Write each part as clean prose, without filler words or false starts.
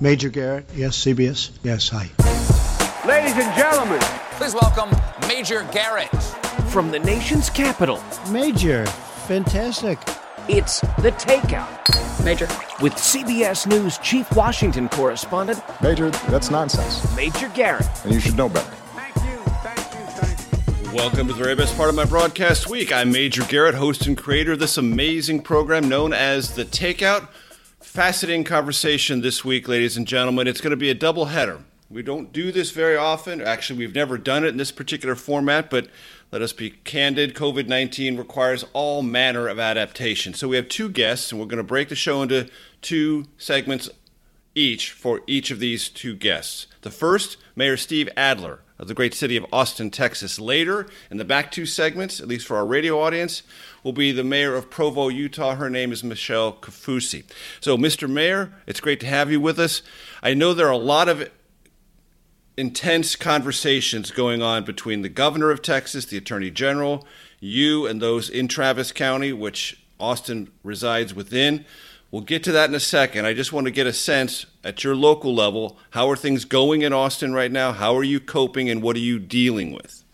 Major Garrett, yes, CBS, yes, hi. Ladies and gentlemen, please welcome Major Garrett. From the nation's capital. Major, fantastic. It's The Takeout. Major. With CBS News chief Washington correspondent. Major, that's nonsense. Major Garrett. And you should know better. Welcome to the very best part of my broadcast week. I'm Major Garrett, host and creator of this amazing program known as The Takeout. Fascinating conversation this week, ladies and gentlemen. It's going to be a double header. We don't do this very often. Actually, we've never done it in this particular format, but let us be candid. COVID-19 requires all manner of adaptation. So we have two guests, and we're going to break the show into two segments each for each of these two guests. The first, Mayor Steve Adler of the great city of Austin, Texas. Later, in the back two segments, at least for our radio audience, will be the mayor of Provo, Utah. Her name is Michelle Kaufusi. So, Mr. Mayor, it's great to have you with us. I know there are a lot of intense conversations going on between the governor of Texas, the attorney general, you, and those in Travis County, which Austin resides within. We'll get to that in a second. I just want to get a sense at your local level, how are things going in Austin right now? How are you coping and what are you dealing with?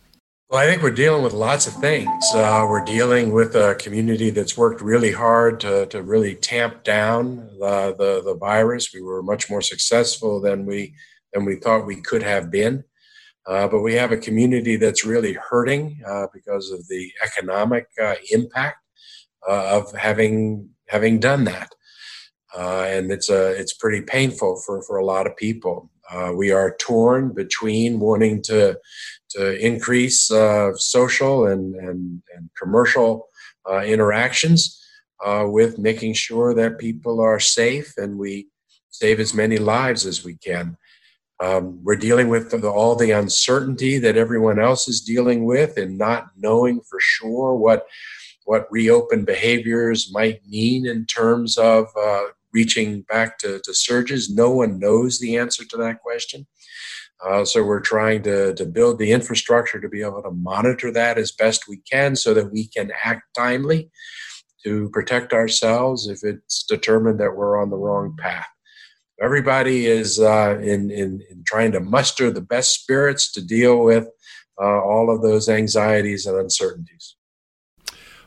Well, I think we're dealing with lots of things. We're dealing with a community that's worked really hard to really tamp down the virus. We were much more successful than we thought we could have been. But we have a community that's really hurting because of the economic impact of having done that. And it's pretty painful for a lot of people. We are torn between wanting to increase social and commercial interactions with making sure that people are safe and we save as many lives as we can. We're dealing with all the uncertainty that everyone else is dealing with and not knowing for sure what reopened behaviors might mean in terms of reaching back to surges. No one knows the answer to that question. So we're trying to build the infrastructure to be able to monitor that as best we can so that we can act timely to protect ourselves if it's determined that we're on the wrong path. Everybody is in trying to muster the best spirits to deal with all of those anxieties and uncertainties.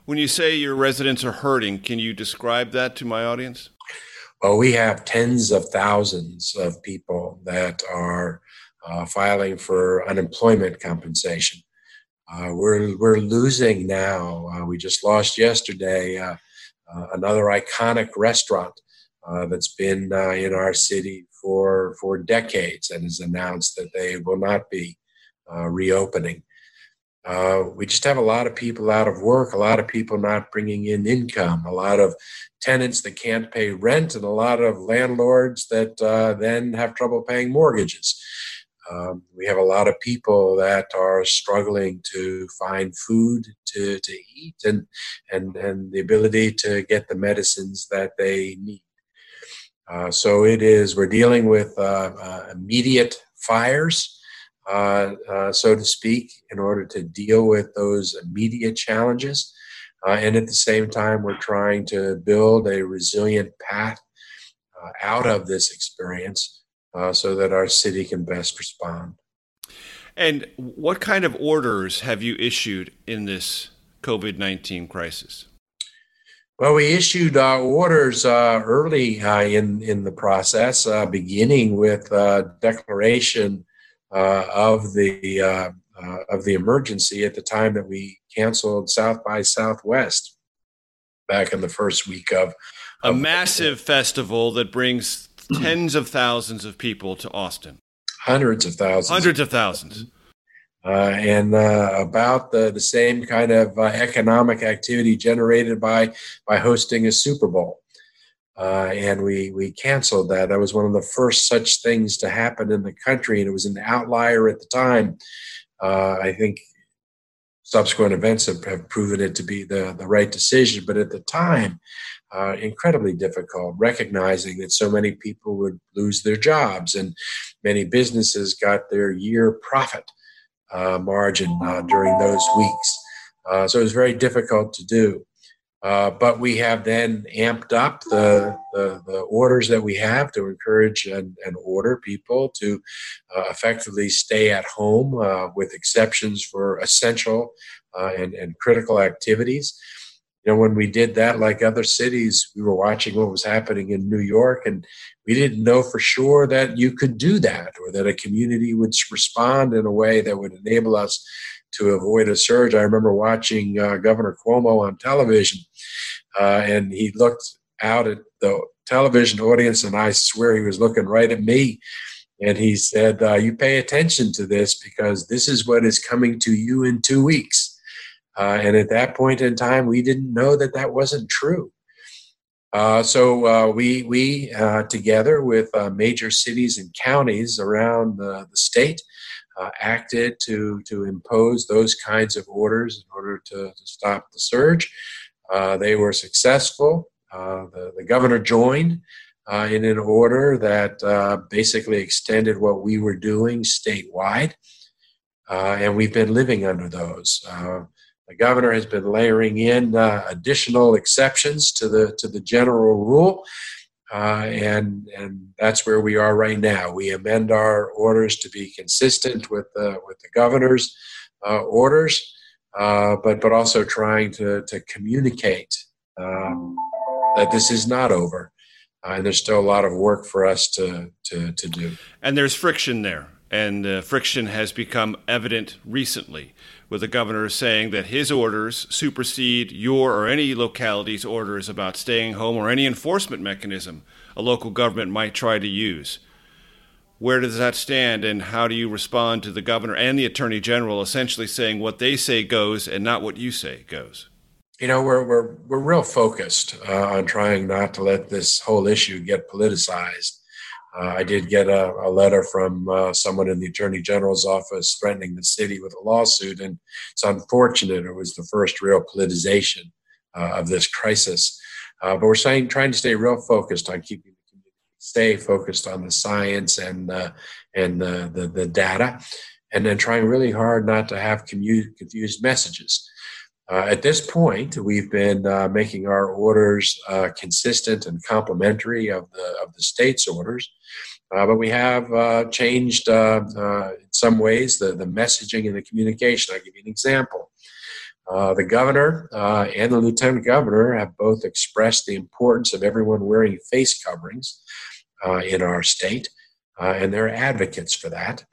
When you say your residents are hurting, can you describe that to my audience? Well, we have tens of thousands of people that are filing for unemployment compensation. We're losing now. We just lost yesterday another iconic restaurant that's been in our city for decades and has announced that they will not be reopening. We just have a lot of people out of work, a lot of people not bringing in income, a lot of tenants that can't pay rent, and a lot of landlords that then have trouble paying mortgages. We have a lot of people that are struggling to find food to eat and the ability to get the medicines that they need. So it is, we're dealing with immediate fires, so to speak, in order to deal with those immediate challenges. And at the same time, we're trying to build a resilient path out of this experience so that our city can best respond. And what kind of orders have you issued in this COVID-19 crisis? Well, we issued orders early in the process, beginning with declaration of the emergency at the time that we canceled South by Southwest back in the first week of a massive festival that brings tens of thousands of people to Austin. hundreds of thousands. And about the same kind of economic activity generated by hosting a Super Bowl. And we canceled that. That was one of the first such things to happen in the country, and it was an outlier at the time. I think subsequent events have proven it to be the right decision, but at the time, incredibly difficult, recognizing that so many people would lose their jobs, and many businesses got their year profit margin during those weeks. So it was very difficult to do. But we have then amped up the orders that we have to encourage and order people to effectively stay at home with exceptions for essential and critical activities. You know, when we did that, like other cities, we were watching what was happening in New York, and we didn't know for sure that you could do that, or that a community would respond in a way that would enable us to avoid a surge. I remember watching Governor Cuomo on television, and he looked out at the television audience, and I swear he was looking right at me. And he said, you pay attention to this, because this is what is coming to you in 2 weeks. And at that point in time, we didn't know that that wasn't true. So we together with major cities and counties around the state, acted to impose those kinds of orders in order to stop the surge. They were successful. The governor joined in an order that basically extended what we were doing statewide, and we've been living under those. The governor has been layering in additional exceptions to the general rule. And that's where we are right now. We amend our orders to be consistent with the governor's orders, but also trying to communicate that this is not over, and there's still a lot of work for us to do. And there's friction there, and friction has become evident recently, with the governor saying that his orders supersede your or any locality's orders about staying home or any enforcement mechanism a local government might try to use. Where does that stand, and how do you respond to the governor and the attorney general essentially saying what they say goes and not what you say goes? You know, we're real focused on trying not to let this whole issue get politicized. I did get a letter from someone in the Attorney General's office threatening the city with a lawsuit, and it's unfortunate it was the first real politicization of this crisis. But we're trying to stay real focused on keeping the community safe, focused on the science and the data, and then trying really hard not to have confused messages. At this point, we've been making our orders consistent and complementary of the state's orders, but we have changed in some ways the messaging and the communication. I'll give you an example. The governor and the lieutenant governor have both expressed the importance of everyone wearing face coverings in our state, and they're advocates for that.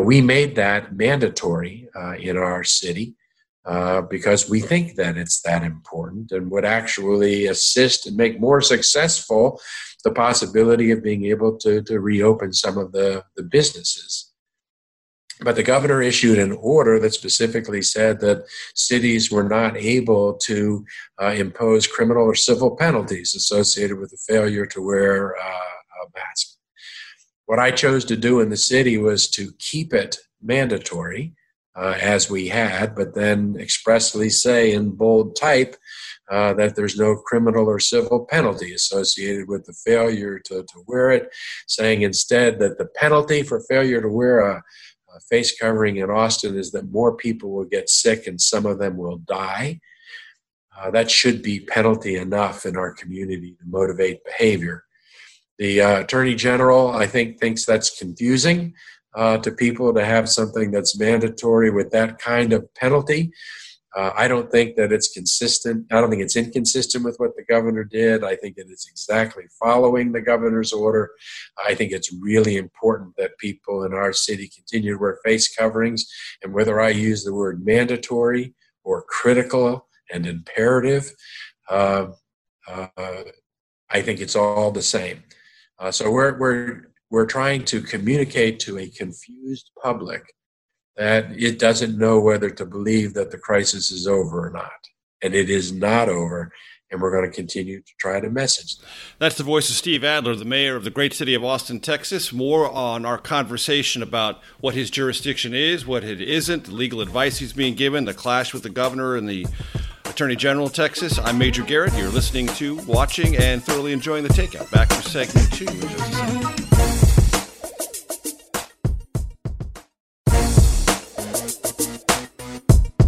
We made that mandatory in our city, because we think that it's that important and would actually assist and make more successful the possibility of being able to reopen some of the businesses. But the governor issued an order that specifically said that cities were not able to impose criminal or civil penalties associated with the failure to wear a mask. What I chose to do in the city was to keep it mandatory, as we had, but then expressly say in bold type that there's no criminal or civil penalty associated with the failure to wear it, saying instead that the penalty for failure to wear a face covering in Austin is that more people will get sick and some of them will die. That should be penalty enough in our community to motivate behavior. The Attorney General, I think, thinks that's confusing to people to have something that's mandatory with that kind of penalty. I don't think that it's consistent. I don't think it's inconsistent with what the governor did. I think it is exactly following the governor's order. I think it's really important that people in our city continue to wear face coverings. And whether I use the word mandatory or critical and imperative, I think it's all the same. So we're we're trying to communicate to a confused public that it doesn't know whether to believe that the crisis is over or not. And it is not over. And we're going to continue to try to message that. That's the voice of Steve Adler, the mayor of the great city of Austin, Texas. More on our conversation about what his jurisdiction is, what it isn't, the legal advice he's being given, the clash with the governor and the Attorney General of Texas. I'm Major Garrett. You're listening to, watching, and thoroughly enjoying The Takeout. Back for segment 2 in just a second.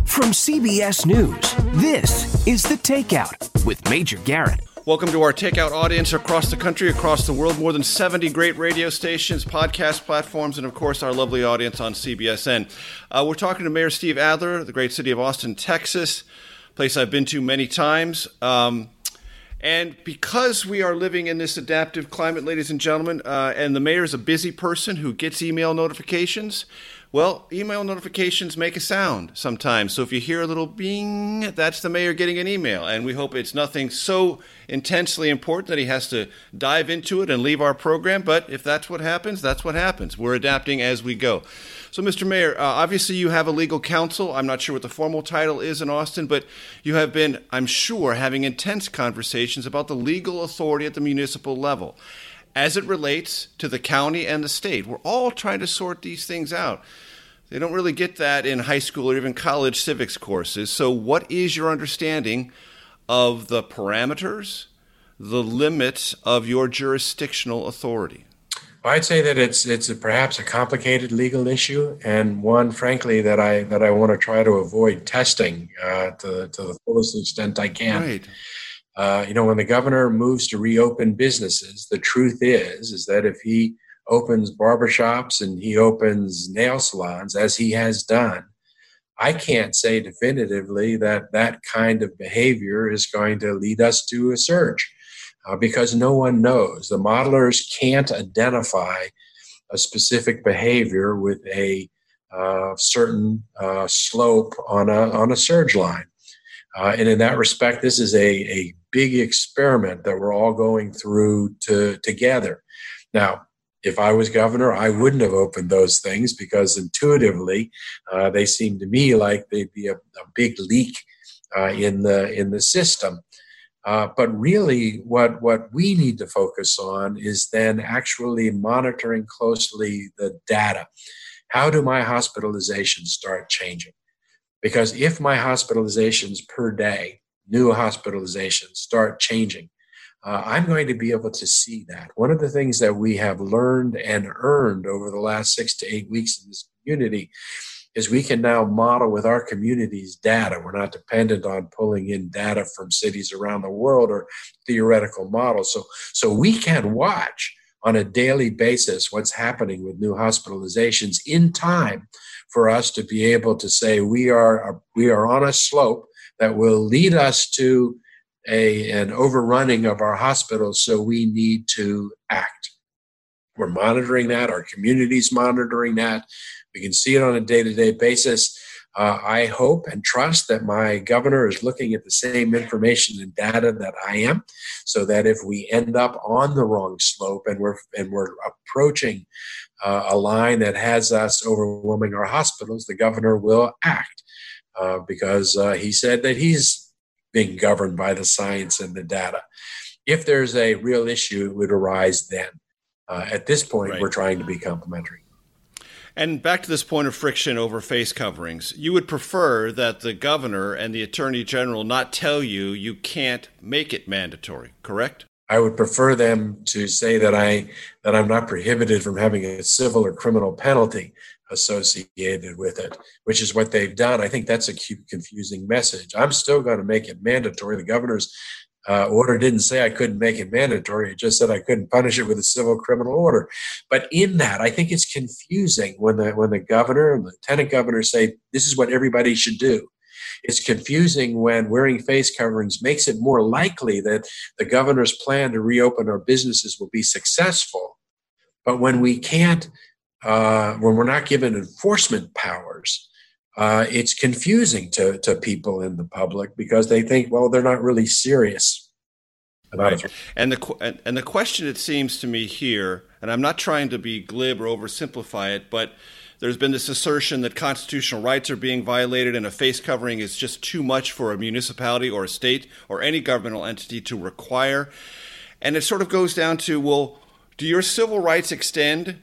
From CBS News, this is The Takeout with Major Garrett. Welcome to our Takeout audience across the country, across the world, more than 70 great radio stations, podcast platforms, and, of course, our lovely audience on CBSN. We're talking to Mayor Steve Adler, the great city of Austin, Texas, a place I've been to many times. And because we are living in this adaptive climate, ladies and gentlemen, and the mayor is a busy person who gets email notifications, well, email notifications make a sound sometimes. So if you hear a little bing, that's the mayor getting an email. And we hope it's nothing so intensely important that he has to dive into it and leave our program. But if that's what happens, that's what happens. We're adapting as we go. So, Mr. Mayor, obviously you have a legal counsel. I'm not sure what the formal title is in Austin, but you have been, I'm sure, having intense conversations about the legal authority at the municipal level as it relates to the county and the state. We're all trying to sort these things out. They don't really get that in high school or even college civics courses. So what is your understanding of the parameters, the limits of your jurisdictional authority? Well, I'd say that it's perhaps a complicated legal issue, and one, frankly, that I want to try to avoid testing to the fullest extent I can. Right. When the governor moves to reopen businesses, the truth is that if he opens barbershops and he opens nail salons, as he has done, I can't say definitively that that kind of behavior is going to lead us to a surge because no one knows. The modelers can't identify a specific behavior with a certain slope on a surge line. And in that respect, this is a big experiment that we're all going through together. Now, if I was governor, I wouldn't have opened those things because intuitively they seem to me like they'd be a big leak in the system. But really what we need to focus on is then actually monitoring closely the data. How do my hospitalizations start changing? Because if my hospitalizations per day, new hospitalizations, start changing, I'm going to be able to see that. One of the things that we have learned and earned over the last 6 to 8 weeks in this community is we can now model with our community's data. We're not dependent on pulling in data from cities around the world or theoretical models. So we can watch on a daily basis what's happening with new hospitalizations in time for us to be able to say we are on a slope that will lead us to an overrunning of our hospitals, so we need to act. We're monitoring that. Our community's monitoring that. We can see it on a day-to-day basis. I hope and trust that my governor is looking at the same information and data that I am, so that if we end up on the wrong slope and we're approaching a line that has us overwhelming our hospitals, the governor will act because he said that he's being governed by the science and the data. If there's a real issue, it would arise then. At this point, right, we're trying to be complementary. And back to this point of friction over face coverings, you would prefer that the governor and the attorney general not tell you you can't make it mandatory, correct? I would prefer them to say that I'm not prohibited from having a civil or criminal penalty associated with it, which is what they've done. I think that's a confusing message. I'm still going to make it mandatory. The governor's order didn't say I couldn't make it mandatory. It just said I couldn't punish it with a civil criminal order. But in that, I think it's confusing when the governor and lieutenant governor say this is what everybody should do. It's confusing when wearing face coverings makes it more likely that the governor's plan to reopen our businesses will be successful. But when we can't, when we're not given enforcement powers, it's confusing to people in the public because they think, well, they're not really serious. Right. And the question, it seems to me here, and I'm not trying to be glib or oversimplify it, but there's been this assertion that constitutional rights are being violated and a face covering is just too much for a municipality or a state or any governmental entity to require. And it sort of goes down to, well, do your civil rights extend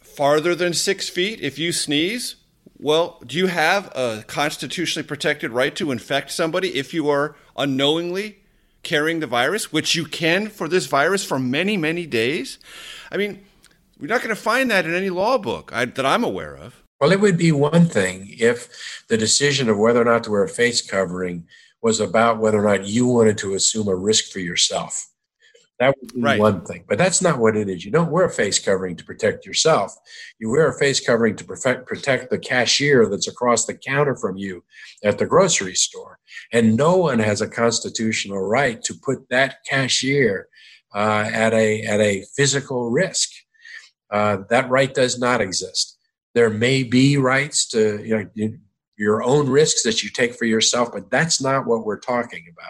farther than 6 feet if you sneeze? Well, do you have a constitutionally protected right to infect somebody if you are unknowingly carrying the virus, which you can for this virus for many, many days? I mean, we're not going to find that in any law book that I'm aware of. Well, it would be one thing if the decision of whether or not to wear a face covering was about whether or not you wanted to assume a risk for yourself. That would be one thing, but that's not what it is. You don't wear a face covering to protect yourself. You wear a face covering to protect the cashier that's across the counter from you at the grocery store. And no one has a constitutional right to put that cashier at a physical risk. That right does not exist. There may be rights to your own risks that you take for yourself, but that's not what we're talking about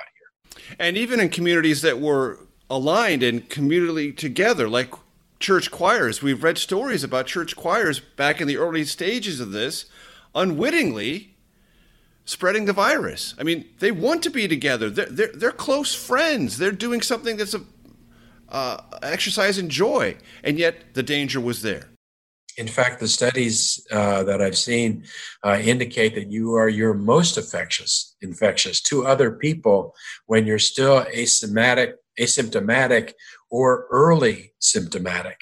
here. And even in communities that were aligned and communally together, like church choirs. We've read stories about church choirs back in the early stages of this, unwittingly spreading the virus. I mean, they want to be together. They're close friends. They're doing something that's an exercise in joy, and yet the danger was there. In fact, the studies that I've seen indicate that you're most infectious to other people when you're still asymptomatic or early symptomatic.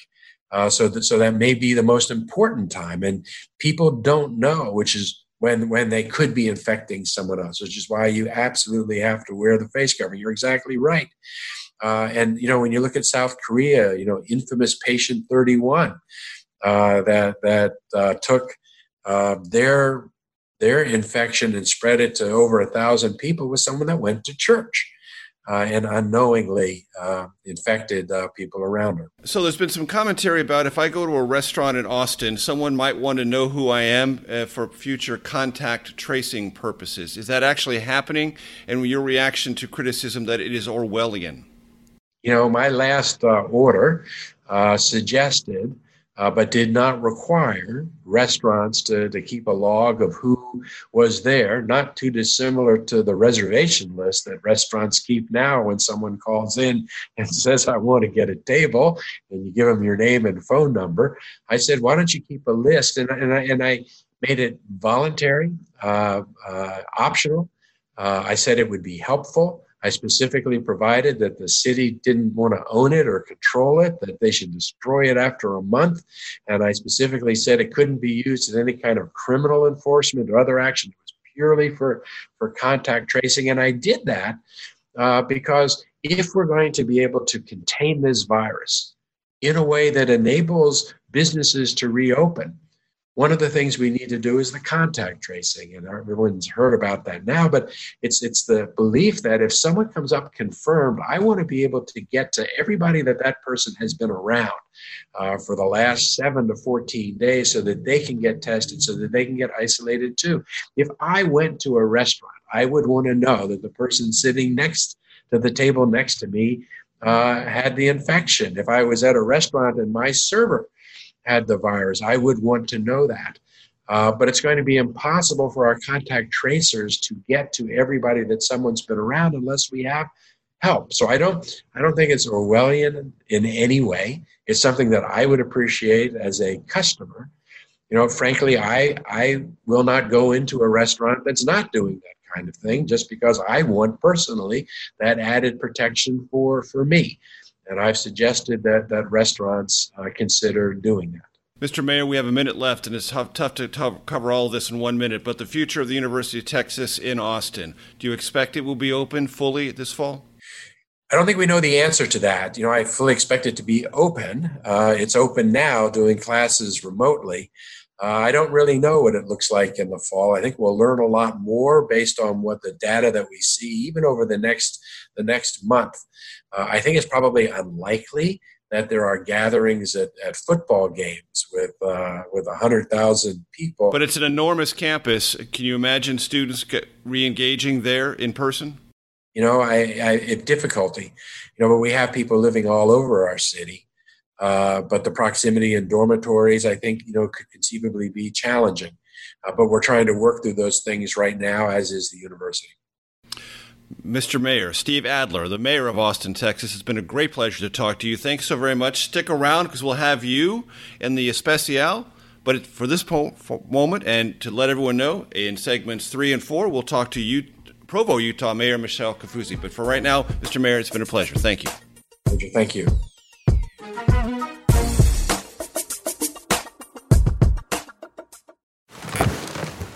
So that may be the most important time. And people don't know, which is when they could be infecting someone else, which is why you absolutely have to wear the face covering. You're exactly right. And, when you look at South Korea, infamous patient 31 that took their infection and spread it to over 1,000 people with someone that went to church. And unknowingly infected people around her. So there's been some commentary about if I go to a restaurant in Austin, someone might want to know who I am for future contact tracing purposes. Is that actually happening? And your reaction to criticism that it is Orwellian? My last order suggested but did not require restaurants to keep a log of who was there, not too dissimilar to the reservation list that restaurants keep now when someone calls in and says, I want to get a table, and you give them your name and phone number. I said, why don't you keep a list? And I made it voluntary, optional. I said it would be helpful. I specifically provided that the city didn't want to own it or control it, that they should destroy it after a month. And I specifically said it couldn't be used in any kind of criminal enforcement or other action. It was purely for contact tracing. And I did that because if we're going to be able to contain this virus in a way that enables businesses to reopen, one of the things we need to do is the contact tracing, and everyone's heard about that now, but it's the belief that if someone comes up confirmed, I want to be able to get to everybody that person has been around for the last 7 to 14 days so that they can get tested, so that they can get isolated too. If I went to a restaurant, I would want to know that the person sitting next to the table next to me had the infection. If I was at a restaurant and my server had the virus, I would want to know that. But it's going to be impossible for our contact tracers to get to everybody that someone's been around unless we have help. So I don't think it's Orwellian in any way. It's something that I would appreciate as a customer. Frankly, I will not go into a restaurant that's not doing that kind of thing just because I want personally that added protection for me. And I've suggested that restaurants consider doing that. Mr. Mayor, we have a minute left, and it's tough to cover all of this in 1 minute, but the future of the University of Texas in Austin, do you expect it will be open fully this fall? I don't think we know the answer to that. I fully expect it to be open. It's open now, doing classes remotely. I don't really know what it looks like in the fall. I think we'll learn a lot more based on what the data that we see, even over the next month. I think it's probably unlikely that there are gatherings at football games with 100,000 people. But it's an enormous campus. Can you imagine students re-engaging there in person? You know, difficulty, you know, but we have people living all over our city. But the proximity in dormitories, I think, you know, could conceivably be challenging. But we're trying to work through those things right now, as is the university. Mr. Mayor, Steve Adler, the mayor of Austin, Texas, it's been a great pleasure to talk to you. Thanks so very much. Stick around because we'll have you in the especial. But for this moment, and to let everyone know, in segments 3 and 4, we'll talk to you, Provo, Utah Mayor Michelle Kaufusi. But for right now, Mr. Mayor, it's been a pleasure. Thank you. Thank you.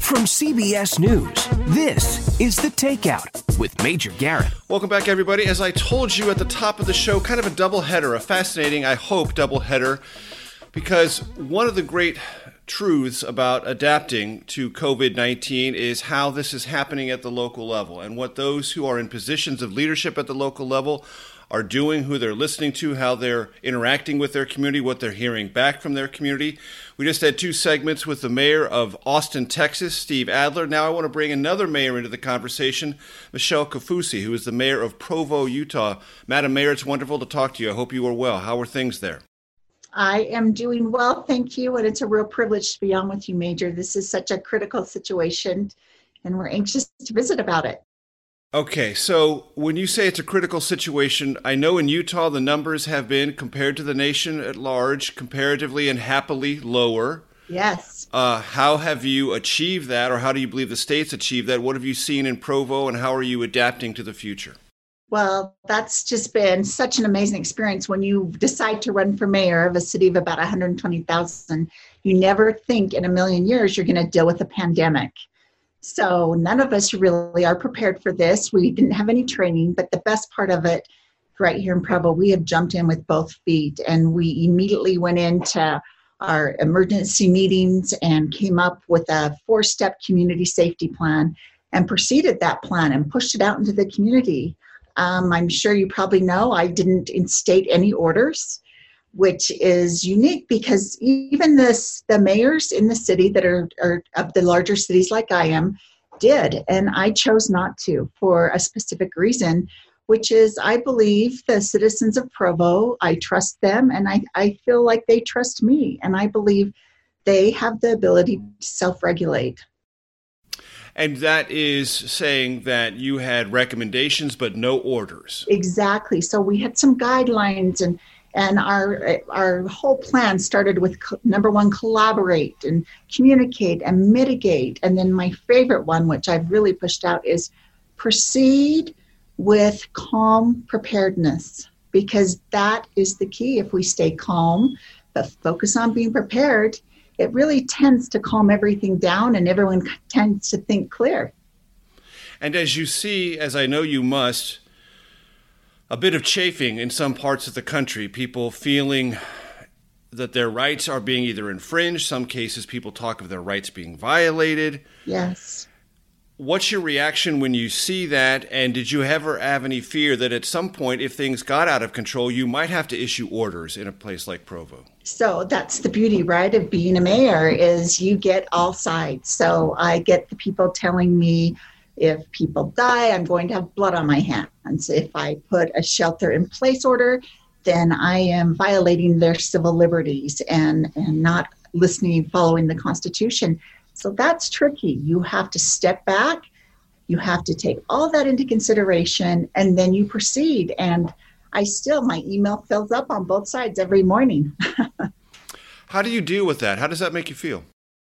From CBS News, this is The Takeout with Major Garrett. Welcome back, everybody. As I told you at the top of the show, kind of a doubleheader, a fascinating, I hope, doubleheader, because one of the great truths about adapting to COVID-19 is how this is happening at the local level and what those who are in positions of leadership at the local level are doing, who they're listening to, how they're interacting with their community, what they're hearing back from their community. We just had 2 segments with the mayor of Austin, Texas, Steve Adler. Now I want to bring another mayor into the conversation, Michelle Kaufusi, who is the mayor of Provo, Utah. Madam Mayor, it's wonderful to talk to you. I hope you are well. How are things there? I am doing well, thank you. And it's a real privilege to be on with you, Major. This is such a critical situation, and we're anxious to visit about it. Okay, so when you say it's a critical situation, I know in Utah the numbers have been, compared to the nation at large, comparatively and happily lower. Yes. How have you achieved that, or how do you believe the state's achieved that? What have you seen in Provo, and how are you adapting to the future? Well, that's just been such an amazing experience. When you decide to run for mayor of a city of about 120,000, you never think in a million years you're going to deal with a pandemic. So none of us really are prepared for this. We didn't have any training, but the best part of it, right here in Provo, we have jumped in with both feet, and we immediately went into our emergency meetings and came up with a 4-step community safety plan and proceeded that plan and pushed it out into the community. I'm sure you probably know I didn't instate any orders, which is unique because even the mayors in the city that are of the larger cities like I am did, and I chose not to for a specific reason, which is I believe the citizens of Provo, I trust them, and I feel like they trust me, and I believe they have the ability to self-regulate. And that is saying that you had recommendations but no orders. Exactly. So we had some guidelines, and our whole plan started with number one, collaborate and communicate and mitigate. And then my favorite one, which I've really pushed out, is proceed with calm preparedness, because that is the key. If we stay calm but focus on being prepared, it really tends to calm everything down, and everyone tends to think clear. And as you see, as I know you must, a bit of chafing in some parts of the country, people feeling that their rights are being either infringed. Some cases people talk of their rights being violated. Yes. What's your reaction when you see that? And did you ever have any fear that at some point, if things got out of control, you might have to issue orders in a place like Provo? So that's the beauty, right, of being a mayor, is you get all sides. So I get the people telling me, if people die, I'm going to have blood on my hands. If I put a shelter in place order, then I am violating their civil liberties and not listening, following the Constitution. So that's tricky. You have to step back. You have to take all that into consideration, and then you proceed. And my email fills up on both sides every morning. How do you deal with that? How does that make you feel?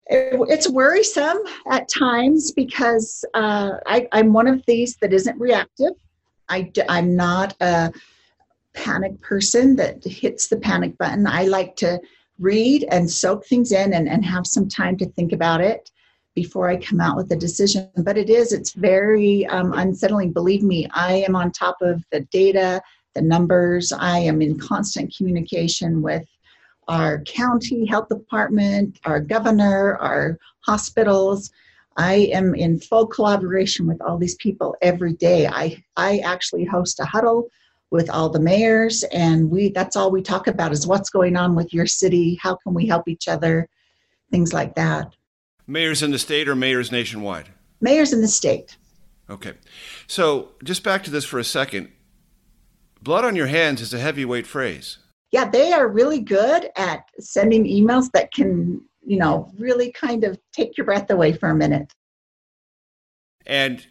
It's worrisome at times because I'm one of these that isn't reactive. I'm not a panic person that hits the panic button. I like to read and soak things in and have some time to think about it. before I come out with a decision. But it's very unsettling. Believe me, I am on top of the data, the numbers. I am in constant communication with our county health department, our governor, our hospitals. I am in full collaboration with all these people every day. I actually host a huddle with all the mayors, and that's all we talk about is what's going on with your city, how can we help each other, things like that. Mayors in the state or mayors nationwide? Mayors in the state. Okay. So just back to this for a second. Blood on your hands is a heavyweight phrase. Yeah, they are really good at sending emails that can, really kind of take your breath away for a minute. And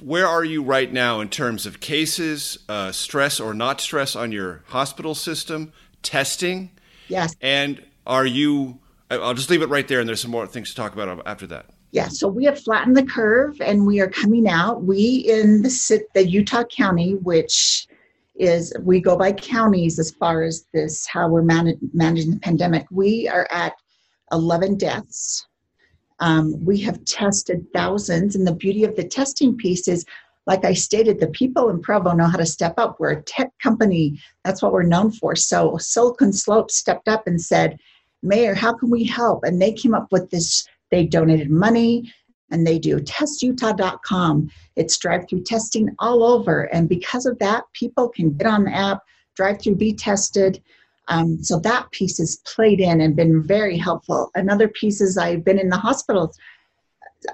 where are you right now in terms of cases, stress or not stress on your hospital system, testing? Yes. And I'll just leave it right there, and there's some more things to talk about after that. Yeah, so we have flattened the curve, and we are coming out. We in the Utah County, which is, we go by counties as far as this, how we're managing the pandemic. We are at 11 deaths. We have tested thousands, and the beauty of the testing piece is, like I stated, the people in Provo know how to step up. We're a tech company. That's what we're known for. So Silicon Slope stepped up and said, Mayor, how can we help? And they came up with this. They donated money, and they do testutah.com. It's drive-through testing all over. And because of that, people can get on the app, drive-through, be tested. So that piece has played in and been very helpful. Another piece is I've been in the hospitals.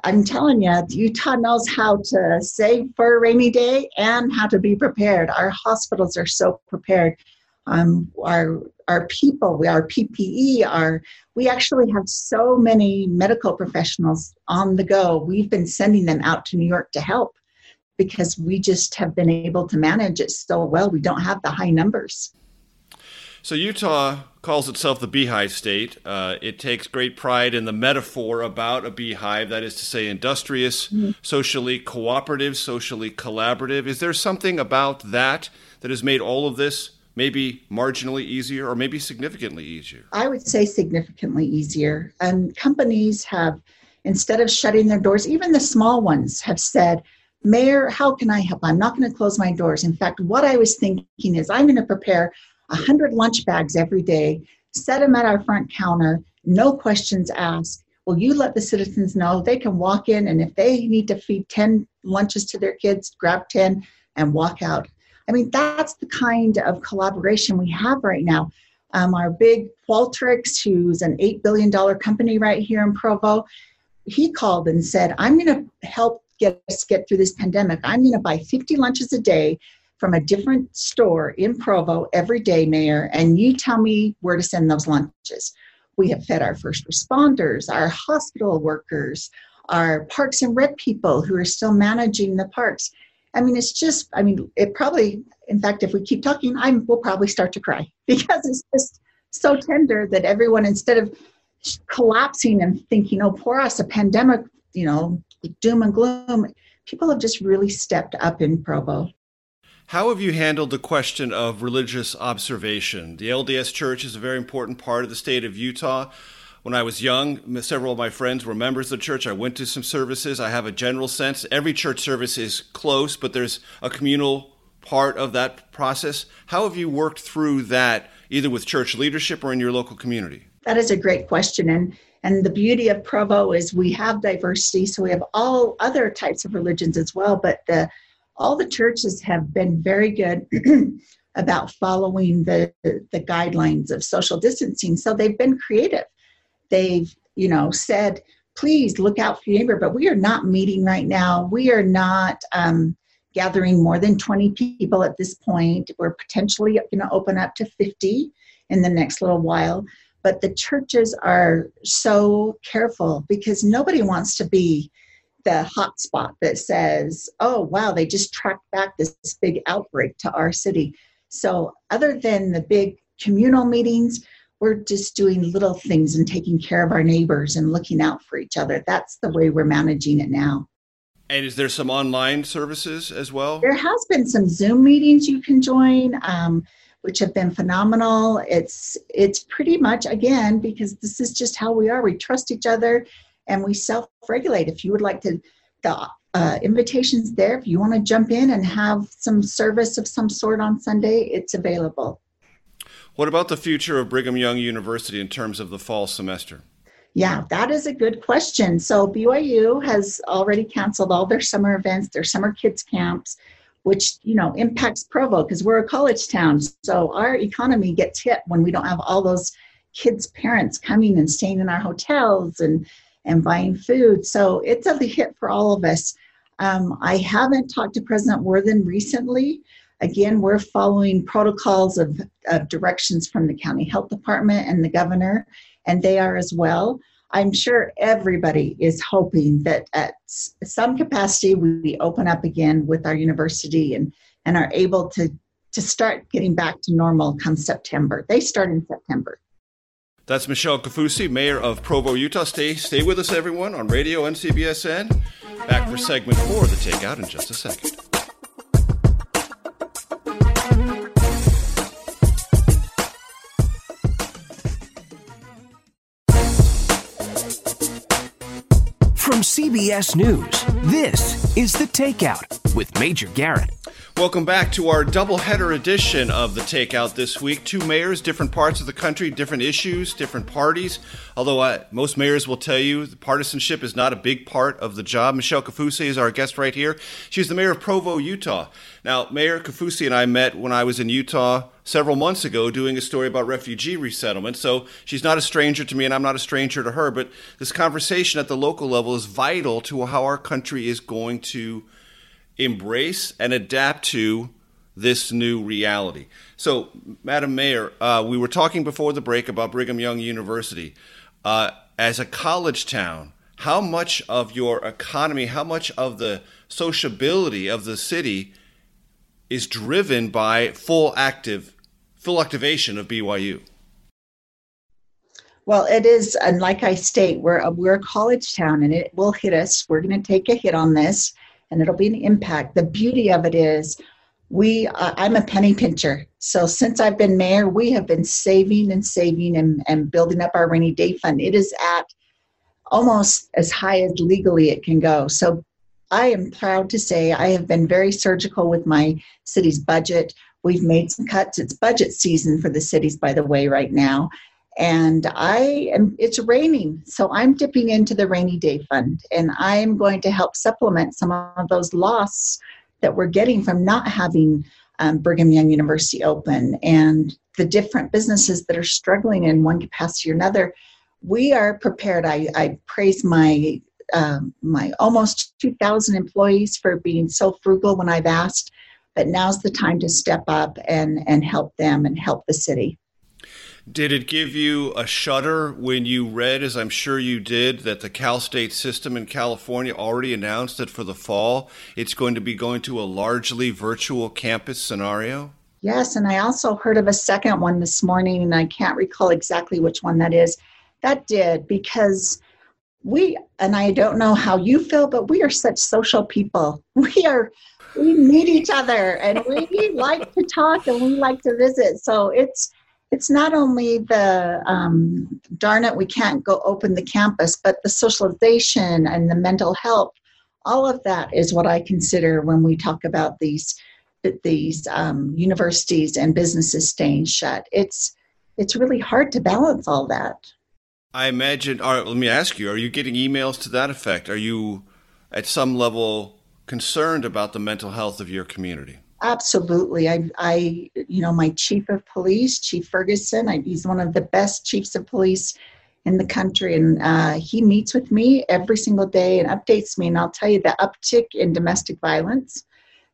I'm telling you, Utah knows how to save for a rainy day and how to be prepared. Our hospitals are so prepared. Our people, our PPE, we actually have so many medical professionals on the go. We've been sending them out to New York to help because we just have been able to manage it so well. We don't have the high numbers. So Utah calls itself the Beehive State. It takes great pride in the metaphor about a beehive, that is to say industrious, socially cooperative, socially collaborative. Is there something about that that has made all of this maybe marginally easier or maybe significantly easier? I would say significantly easier. And companies have, instead of shutting their doors, even the small ones have said, Mayor, how can I help? I'm not going to close my doors. In fact, what I was thinking is I'm going to prepare 100 lunch bags every day, set them at our front counter, no questions asked. Will you let the citizens know they can walk in, and if they need to feed 10 lunches to their kids, grab 10 and walk out. I mean, that's the kind of collaboration we have right now. Our big Qualtrics, who's an $8 billion company right here in Provo, he called and said, I'm going to help get us through this pandemic. I'm going to buy 50 lunches a day from a different store in Provo every day, Mayor, and you tell me where to send those lunches. We have fed our first responders, our hospital workers, our parks and rec people who are still managing the parks. I mean, it probably, in fact, if we keep talking, we'll probably start to cry because it's just so tender that everyone, instead of collapsing and thinking, oh, poor us, a pandemic, doom and gloom, people have just really stepped up in Provo. How have you handled the question of religious observation? The LDS Church is a very important part of the state of Utah. When I was young, several of my friends were members of the church. I went to some services. I have a general sense. Every church service is close, but there's a communal part of that process. How have you worked through that, either with church leadership or in your local community? That is a great question. And the beauty of Provo is we have diversity, so we have all other types of religions as well. But all the churches have been very good about following the guidelines of social distancing. So they've been creative. They've, said, please look out for your neighbor, but we are not meeting right now. We are not gathering more than 20 people at this point. We're potentially going to open up to 50 in the next little while. But the churches are so careful because nobody wants to be the hot spot that says, oh, wow, they just tracked back this big outbreak to our city. So other than the big communal meetings, we're just doing little things and taking care of our neighbors and looking out for each other. That's the way we're managing it now. And is there some online services as well? There has been some Zoom meetings you can join, which have been phenomenal. It's pretty much, again, because this is just how we are. We trust each other. and we self-regulate. If you would like to, the invitation's there. If you want to jump in and have some service of some sort on Sunday, it's available. What about the future of Brigham Young University in terms of the fall semester? Yeah, that is a good question. So BYU has already canceled all their summer events, their summer kids camps, which, you know, impacts Provo because we're a college town. So our economy gets hit when we don't have all those kids' parents coming and staying in our hotels and buying food. So it's a hit for all of us. I haven't talked to President Worthen recently. Again, we're following protocols of directions from the county health department and the governor, and they are as well. I'm sure everybody is hoping that at some capacity we open up again with our university and are able to start getting back to normal come September. They start in September. That's Michelle Kaufusi, Mayor of Provo, Utah. Stay with us, everyone, on radio and CBSN. Back for segment 4 of The Takeout in just a second. From CBS News, this is The Takeout with Major Garrett. Welcome back to our doubleheader edition of The Takeout this week. Two mayors, different parts of the country, different issues, different parties. Although most mayors will tell you the partisanship is not a big part of the job. Michelle Kaufusi is our guest right here. She's the mayor of Provo, Utah. Now, Mayor Kaufusi and I met when I was in Utah several months ago doing a story about refugee resettlement. So she's not a stranger to me and I'm not a stranger to her. But this conversation at the local level is vital to how our country is going to embrace and adapt to this new reality. So, Madam Mayor, we were talking before the break about Brigham Young University. As a college town, how much of your economy, how much of the sociability of the city is driven by full activation of BYU? Well, it is, and like I state, we're a college town and it will hit us. We're going to take a hit on this. And it'll be an impact. The beauty of it is I'm a penny pincher. So since I've been mayor, we have been saving and building up our rainy day fund. It is at almost as high as legally it can go. So I am proud to say I have been very surgical with my city's budget. We've made some cuts. It's budget season for the cities, by the way, right now. And it's raining, so I'm dipping into the rainy day fund, and I'm going to help supplement some of those losses that we're getting from not having Brigham Young University open and the different businesses that are struggling in one capacity or another. We are prepared. I praise my almost 2,000 employees for being so frugal when I've asked, but now's the time to step up and help them and help the city. Did it give you a shudder when you read, as I'm sure you did, that the Cal State system in California already announced that for the fall, it's going to be going to a largely virtual campus scenario? Yes, and I also heard of a second one this morning, and I can't recall exactly which one that is. That did, because I don't know how you feel, but we are such social people. We meet each other, and we like to talk, and we like to visit, so it's not only the, darn it, we can't go open the campus, but the socialization and the mental health, all of that is what I consider when we talk about these universities and businesses staying shut. It's really hard to balance all that. I imagine, all right, let me ask you, are you getting emails to that effect? Are you at some level concerned about the mental health of your community? Absolutely. I, you know, my chief of police, Chief Ferguson, he's one of the best chiefs of police in the country. And he meets with me every single day and updates me. And I'll tell you the uptick in domestic violence,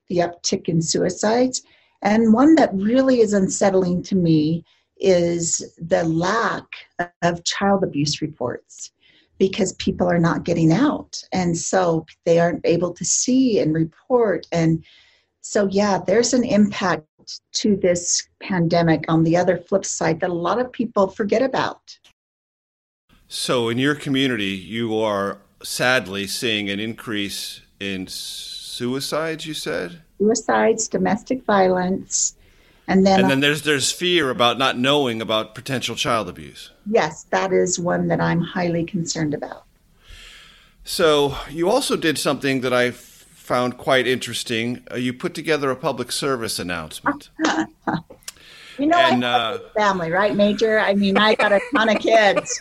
the uptick in suicides. And one that really is unsettling to me is the lack of child abuse reports, because people are not getting out. And so they aren't able to see and report. And so, yeah, there's an impact to this pandemic on the other flip side that a lot of people forget about. So in your community, you are sadly seeing an increase in suicides, you said? Suicides, domestic violence. And then there's fear about not knowing about potential child abuse. Yes, that is one that I'm highly concerned about. So you also did something that I found quite interesting. You put together a public service announcement. You know, and, I have a big family, right, Major? I mean, I got a ton of kids.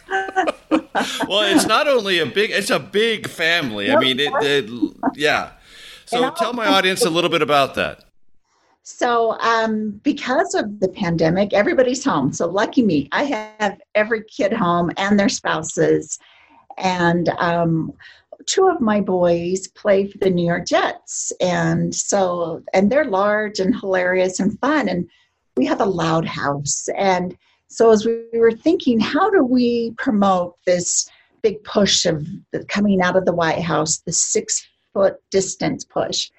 Well, it's not only a big, it's a big family. I mean, yeah. So tell my audience a little bit about that. So because of the pandemic, everybody's home. So lucky me, I have every kid home and their spouses. And two of my boys play for the New York Jets. And so, and they're large and hilarious and fun. And we have a loud house. And so as we were thinking, how do we promote this big push of the, coming out of the White House, the 6-foot distance push?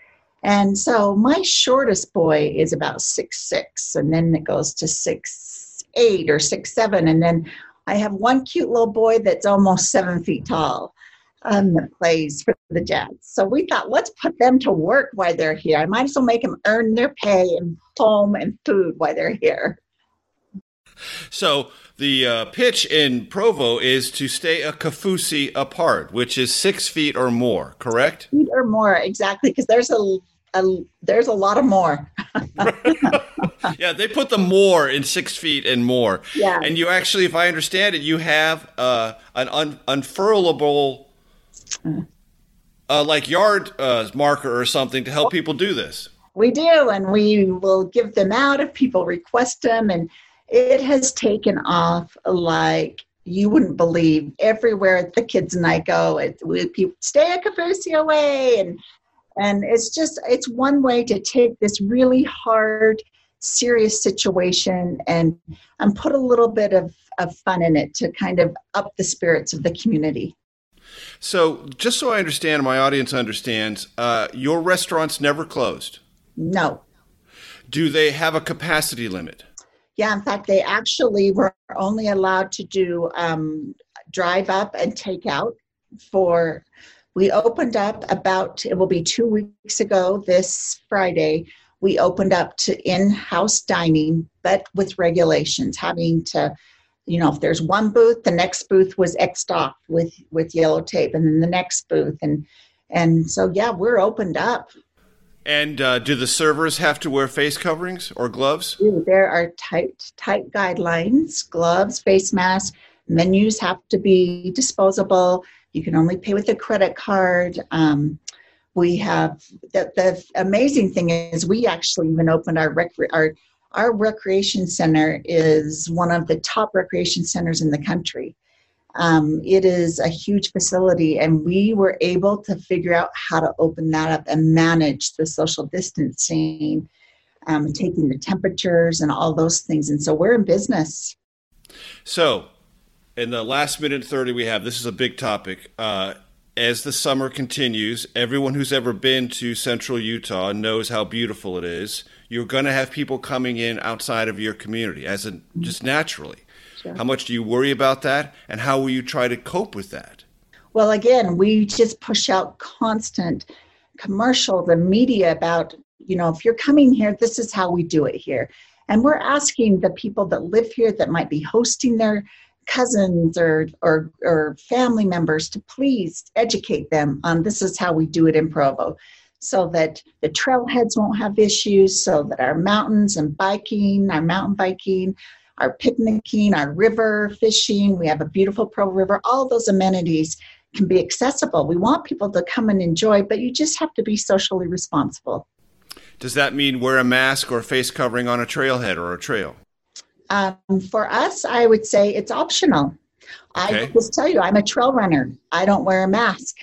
And so my shortest boy is about 6'6", and then it goes to 6'8" or 6'7", and then I have one cute little boy that's almost 7 feet tall that plays for the Jets. So we thought, let's put them to work while they're here. I might as well make them earn their pay and home and food while they're here. So the pitch in Provo is to stay a Kaufusi apart, which is 6 feet or more, correct? 6 feet or more, exactly, because there's a lot of more. Yeah, they put the more in 6 feet and more. Yeah. And you actually, if I understand it, you have an unfurlable like yard marker or something to help people do this. We do, and we will give them out if people request them. And it has taken off like you wouldn't believe. Everywhere the kids and I go, people stay a Kaufusi away. And it's just, it's one way to take this really hard, serious situation and put a little bit of fun in it to kind of up the spirits of the community. So just so I understand, my audience understands, your restaurants never closed? No. Do they have a capacity limit? Yeah, in fact, they actually were only allowed to do drive up and take out for... We opened up about, it will be 2 weeks ago this Friday, we opened up to in-house dining, but with regulations, having to, you know, if there's one booth, the next booth was X'd off with yellow tape, and then the next booth. And so, yeah, we're opened up. And do the servers have to wear face coverings or gloves? There are tight guidelines, gloves, face masks, menus have to be disposable. You can only pay with a credit card. We have the amazing thing is we actually even opened our recreation center is one of the top recreation centers in the country. It is a huge facility, and we were able to figure out how to open that up and manage the social distancing, taking the temperatures and all those things. And so we're in business. So. In the last minute 30 we have, this is a big topic. As the summer continues, everyone who's ever been to central Utah knows how beautiful it is. You're going to have people coming in outside of your community, as in, just naturally. Sure. How much do you worry about that, and how will you try to cope with that? Well, again, we just push out constant commercials and media about, you know, if you're coming here, this is how we do it here. And we're asking the people that live here that might be hosting their cousins or family members to please educate them on this is how we do it in Provo, so that the trailheads won't have issues, so that our mountains and biking, our mountain biking, our picnicking, our river fishing, we have a beautiful Provo River, all those amenities can be accessible. We want people to come and enjoy, but you just have to be socially responsible. Does that mean wear a mask or face covering on a trailhead or a trail? For us, I would say it's optional. Okay. I just tell you, I'm a trail runner. I don't wear a mask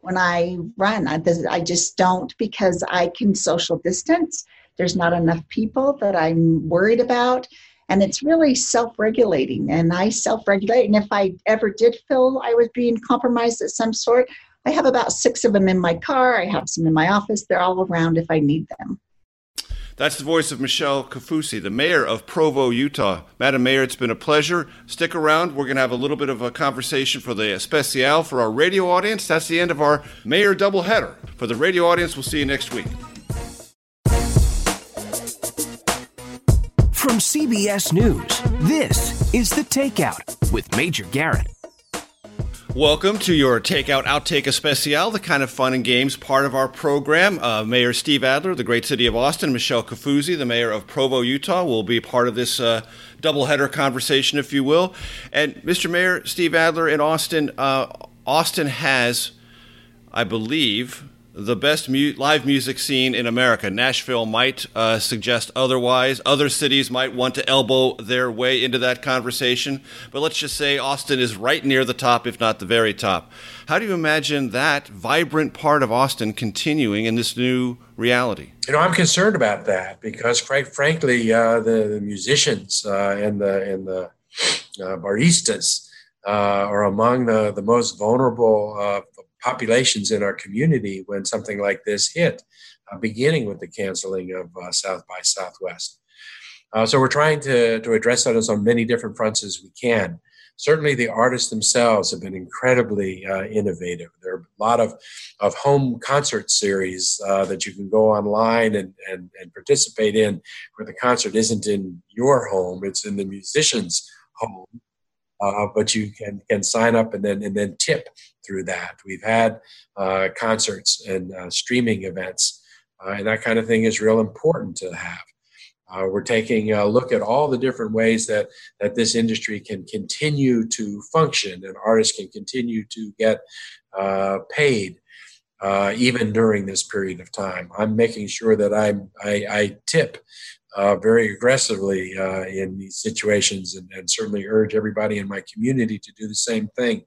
when I run. I just don't, because I can social distance. There's not enough people that I'm worried about. And it's really self-regulating. And I self-regulate. And if I ever did feel I was being compromised of some sort, I have about 6 of them in my car. I have some in my office. They're all around if I need them. That's the voice of Michelle Kaufusi, the mayor of Provo, Utah. Madam Mayor, it's been a pleasure. Stick around. We're going to have a little bit of a conversation for the especial for our radio audience. That's the end of our mayor doubleheader. For the radio audience, we'll see you next week. From CBS News, this is The Takeout with Major Garrett. Welcome to your Takeout Outtake Especial, the kind of fun and games part of our program. Mayor Steve Adler, the great city of Austin, Michelle Kaufusi, the mayor of Provo, Utah, will be part of this doubleheader conversation, if you will. And Mr. Mayor Steve Adler in Austin, Austin has, I believe, the best live music scene in America. Nashville might suggest otherwise. Other cities might want to elbow their way into that conversation. But let's just say Austin is right near the top, if not the very top. How do you imagine that vibrant part of Austin continuing in this new reality? You know, I'm concerned about that because, frankly, the musicians and the baristas are among the most vulnerable populations in our community when something like this hit, beginning with the canceling of South by Southwest. So we're trying to address that on many different fronts as we can. Certainly the artists themselves have been incredibly innovative. There are a lot of home concert series that you can go online and participate in, where the concert isn't in your home, it's in the musician's home. But you can sign up and then tip through that. We've had concerts and streaming events, and that kind of thing is real important to have. We're taking a look at all the different ways that this industry can continue to function and artists can continue to get paid even during this period of time. I'm making sure that I tip very aggressively in these situations and certainly urge everybody in my community to do the same thing.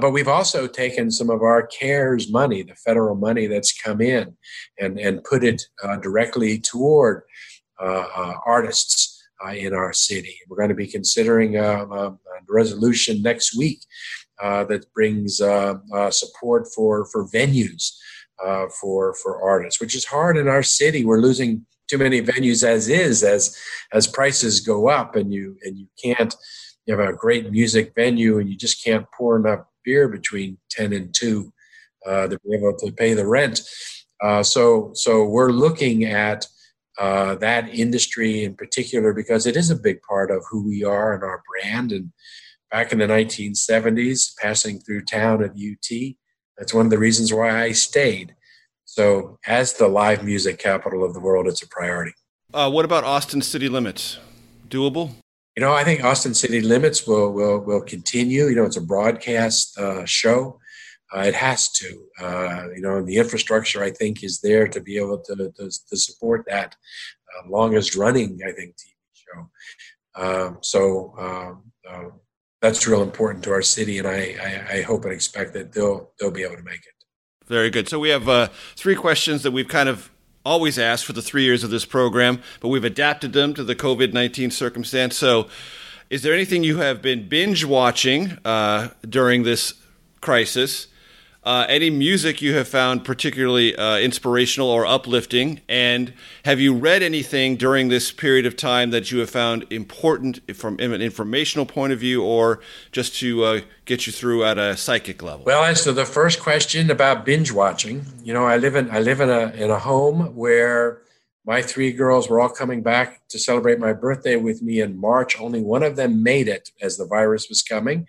But we've also taken some of our CARES money, the federal money that's come in, and put it directly toward artists in our city. We're going to be considering a resolution next week that brings support for venues for artists, which is hard in our city. We're losing too many venues as prices go up, and you can't. You have a great music venue, and you just can't pour enough beer between 10 and 2 to be able to pay the rent. So we're looking at that industry in particular because it is a big part of who we are and our brand. And back in the 1970s, passing through town at UT, that's one of the reasons why I stayed. So as the live music capital of the world, it's a priority. What about Austin City Limits? Doable? You know, I think Austin City Limits will continue. You know, it's a broadcast show. It has to. You know, and the infrastructure, I think, is there to be able to support that longest running, I think, TV show. So that's real important to our city, and I hope and expect that they'll be able to make it. Very good. So we have three questions that we've kind of always asked for the 3 years of this program, but we've adapted them to the COVID-19 circumstance. So is there anything you have been binge watching during this crisis? Any music you have found particularly inspirational or uplifting? And have you read anything during this period of time that you have found important from an informational point of view or just to get you through at a psychic level? Well, as to the first question about binge watching, you know, I live in a home where my three girls were all coming back to celebrate my birthday with me in March. Only one of them made it as the virus was coming.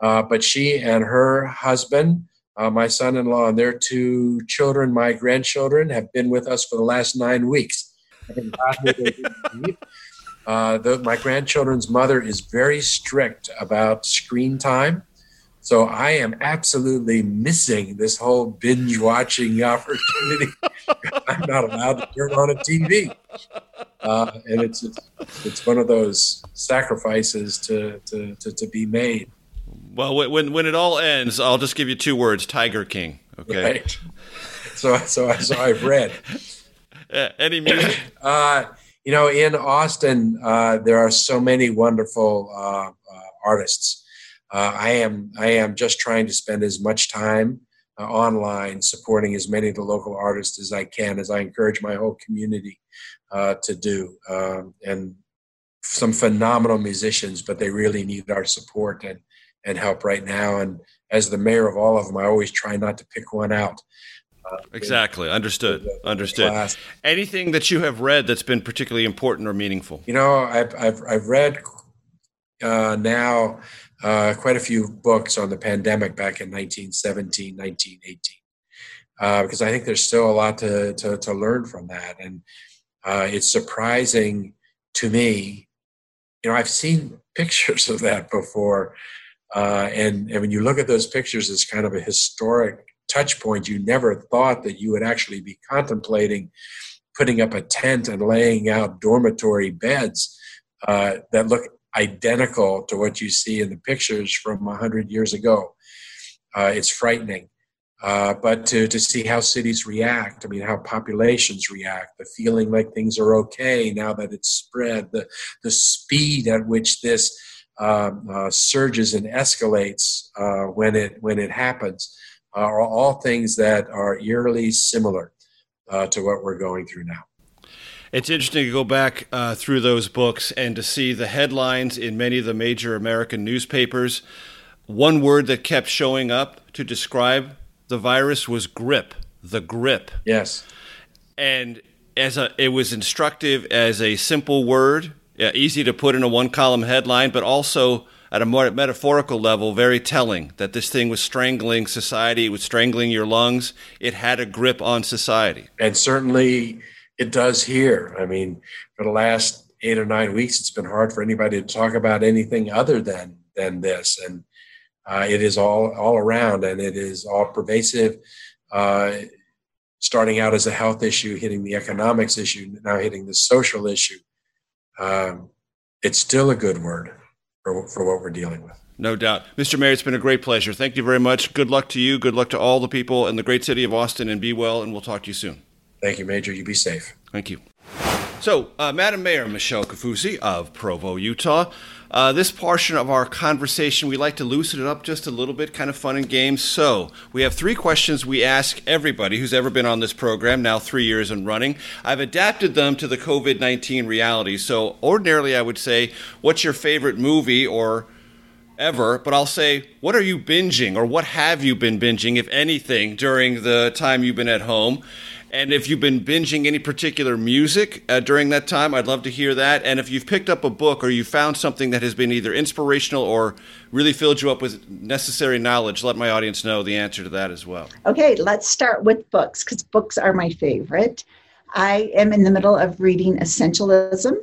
But she and her husband, my son-in-law, and their two children, my grandchildren, have been with us for the last 9 weeks. My grandchildren's mother is very strict about screen time, so I am absolutely missing this whole binge-watching opportunity. I'm not allowed to turn on a TV, and it's one of those sacrifices to be made. Well, when it all ends, I'll just give you 2 words: Tiger King. Okay. Right. So I've read. Any music? You know, in Austin, there are so many wonderful artists. I am just trying to spend as much time online supporting as many of the local artists as I can, as I encourage my whole community to do. And some phenomenal musicians, but they really need our support and help right now. And as the mayor of all of them, I always try not to pick one out. Exactly. Understood. Anything that you have read that's been particularly important or meaningful? You know, I've read now quite a few books on the pandemic back in 1917, 1918, because I think there's still a lot to learn from that. And it's surprising to me, you know, I've seen pictures of that before. And when you look at those pictures, it's kind of a historic touch point. You never thought that you would actually be contemplating putting up a tent and laying out dormitory beds that look identical to what you see in the pictures from 100 years ago. It's frightening. But to see how cities react, I mean, how populations react, the feeling like things are okay now that it's spread, the speed at which this surges and escalates when it happens are all things that are eerily similar to what we're going through now. It's interesting to go back through those books and to see the headlines in many of the major American newspapers. One word that kept showing up to describe the virus was grip, the grip. Yes. And it was instructive as a simple word, easy to put in a one-column headline, but also at a more metaphorical level, very telling that this thing was strangling society, it was strangling your lungs. It had a grip on society. And certainly it does here. I mean, for the last 8 or 9 weeks, it's been hard for anybody to talk about anything other than this. And it is all around, and it is all pervasive, starting out as a health issue, hitting the economics issue, now hitting the social issue. It's still a good word for what we're dealing with. No doubt. Mr. Mayor, it's been a great pleasure. Thank you very much. Good luck to you. Good luck to all the people in the great city of Austin, and be well, and we'll talk to you soon. Thank you, Major. You be safe. Thank you. So, Madam Mayor Michelle Kaufusi of Provo, Utah, this portion of our conversation, we like to loosen it up just a little bit, kind of fun and games. So we have 3 questions we ask everybody who's ever been on this program, now 3 years and running. I've adapted them to the COVID-19 reality. So ordinarily I would say, what's your favorite movie or ever? But I'll say, what are you binging, or what have you been binging, if anything, during the time you've been at home? And if you've been binging any particular music during that time, I'd love to hear that. And if you've picked up a book, or you found something that has been either inspirational or really filled you up with necessary knowledge, let my audience know the answer to that as well. Okay, let's start with books, because books are my favorite. I am in the middle of reading Essentialism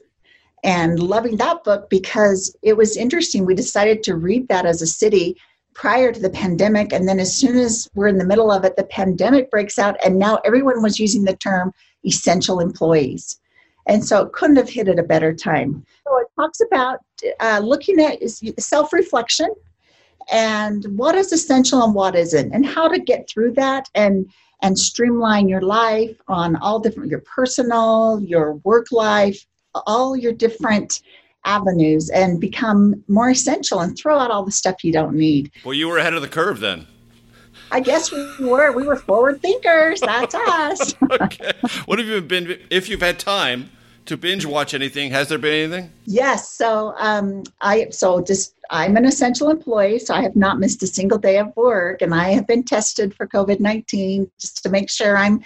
and loving that book because it was interesting. We decided to read that as a city prior to the pandemic, and then as soon as we're in the middle of it, the pandemic breaks out, and now everyone was using the term essential employees. And so it couldn't have hit at a better time. So it talks about looking at self-reflection and what is essential and what isn't, and how to get through that and streamline your life on all different, your personal, your work life, all your different avenues, and become more essential and throw out all the stuff you don't need. Well, you were ahead of the curve then. I guess we were. We were forward thinkers. That's us. Okay. What have you been, if you've had time to binge watch anything, has there been anything? Yes. So I'm an essential employee, so I have not missed a single day of work, and I have been tested for COVID-19 just to make sure I'm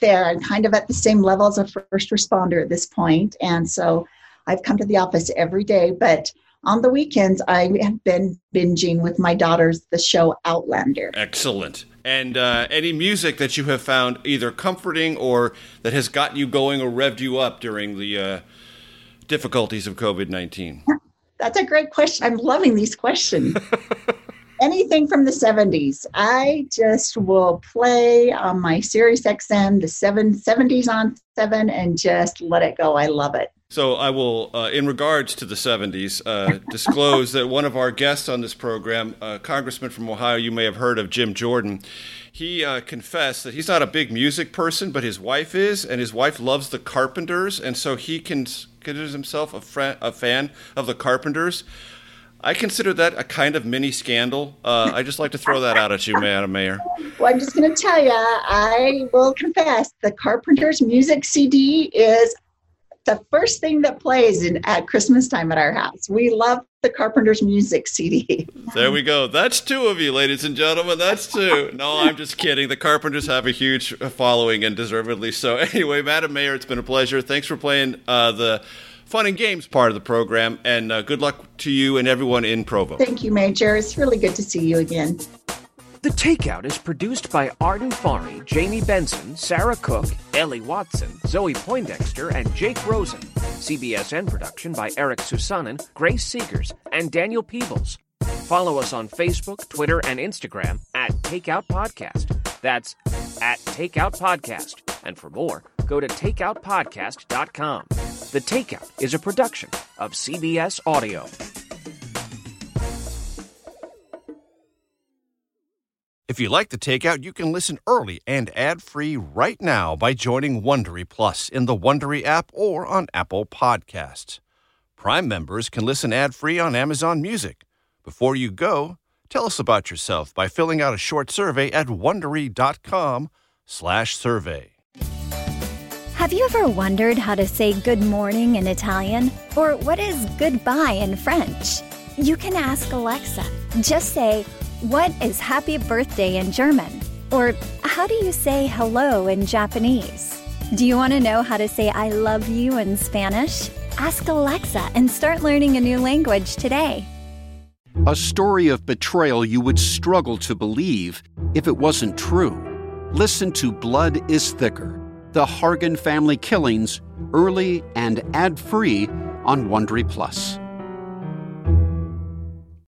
there. I'm kind of at the same level as a first responder at this point. And so I've come to the office every day, but on the weekends, I have been binging with my daughters the show Outlander. Excellent. And any music that you have found either comforting or that has gotten you going or revved you up during the difficulties of COVID-19? That's a great question. I'm loving these questions. Anything from the 70s. I just will play on my Sirius XM, the 70s on 7, and just let it go. I love it. So I will, in regards to the 70s, disclose that one of our guests on this program, a congressman from Ohio, you may have heard of, Jim Jordan, he confessed that he's not a big music person, but his wife is, and his wife loves the Carpenters, and so he considers himself a fan of the Carpenters. I consider that a kind of mini scandal. I just like to throw that out at you, Madam Mayor. Well, I'm just going to tell you, I will confess, the Carpenters music CD is the first thing that plays at Christmas time at our house. We love the Carpenters music CD. There we go. That's 2 of you, ladies and gentlemen. That's 2. No, I'm just kidding. The Carpenters have a huge following, and deservedly so. Anyway, Madam Mayor, it's been a pleasure. Thanks for playing the fun and games part of the program. And good luck to you and everyone in Provo. Thank you, Major. It's really good to see you again. The Takeout is produced by Arden Fari, Jamie Benson, Sarah Cook, Ellie Watson, Zoe Poindexter, and Jake Rosen. CBSN production by Eric Susanen, Grace Seegers, and Daniel Peebles. Follow us on Facebook, Twitter, and Instagram at Takeout Podcast. That's at Takeout Podcast. And for more, go to takeoutpodcast.com. The Takeout is a production of CBS Audio. If you like The Takeout, you can listen early and ad-free right now by joining Wondery Plus in the Wondery app or on Apple Podcasts. Prime members can listen ad-free on Amazon Music. Before you go, tell us about yourself by filling out a short survey at Wondery.com/survey. Have you ever wondered how to say good morning in Italian? Or what is goodbye in French? You can ask Alexa. Just say, what is happy birthday in German? Or how do you say hello in Japanese? Do you want to know how to say I love you in Spanish? Ask Alexa and start learning a new language today. A story of betrayal you would struggle to believe if it wasn't true. Listen to Blood is Thicker, The Hargan Family Killings, early and ad-free on Wondery Plus.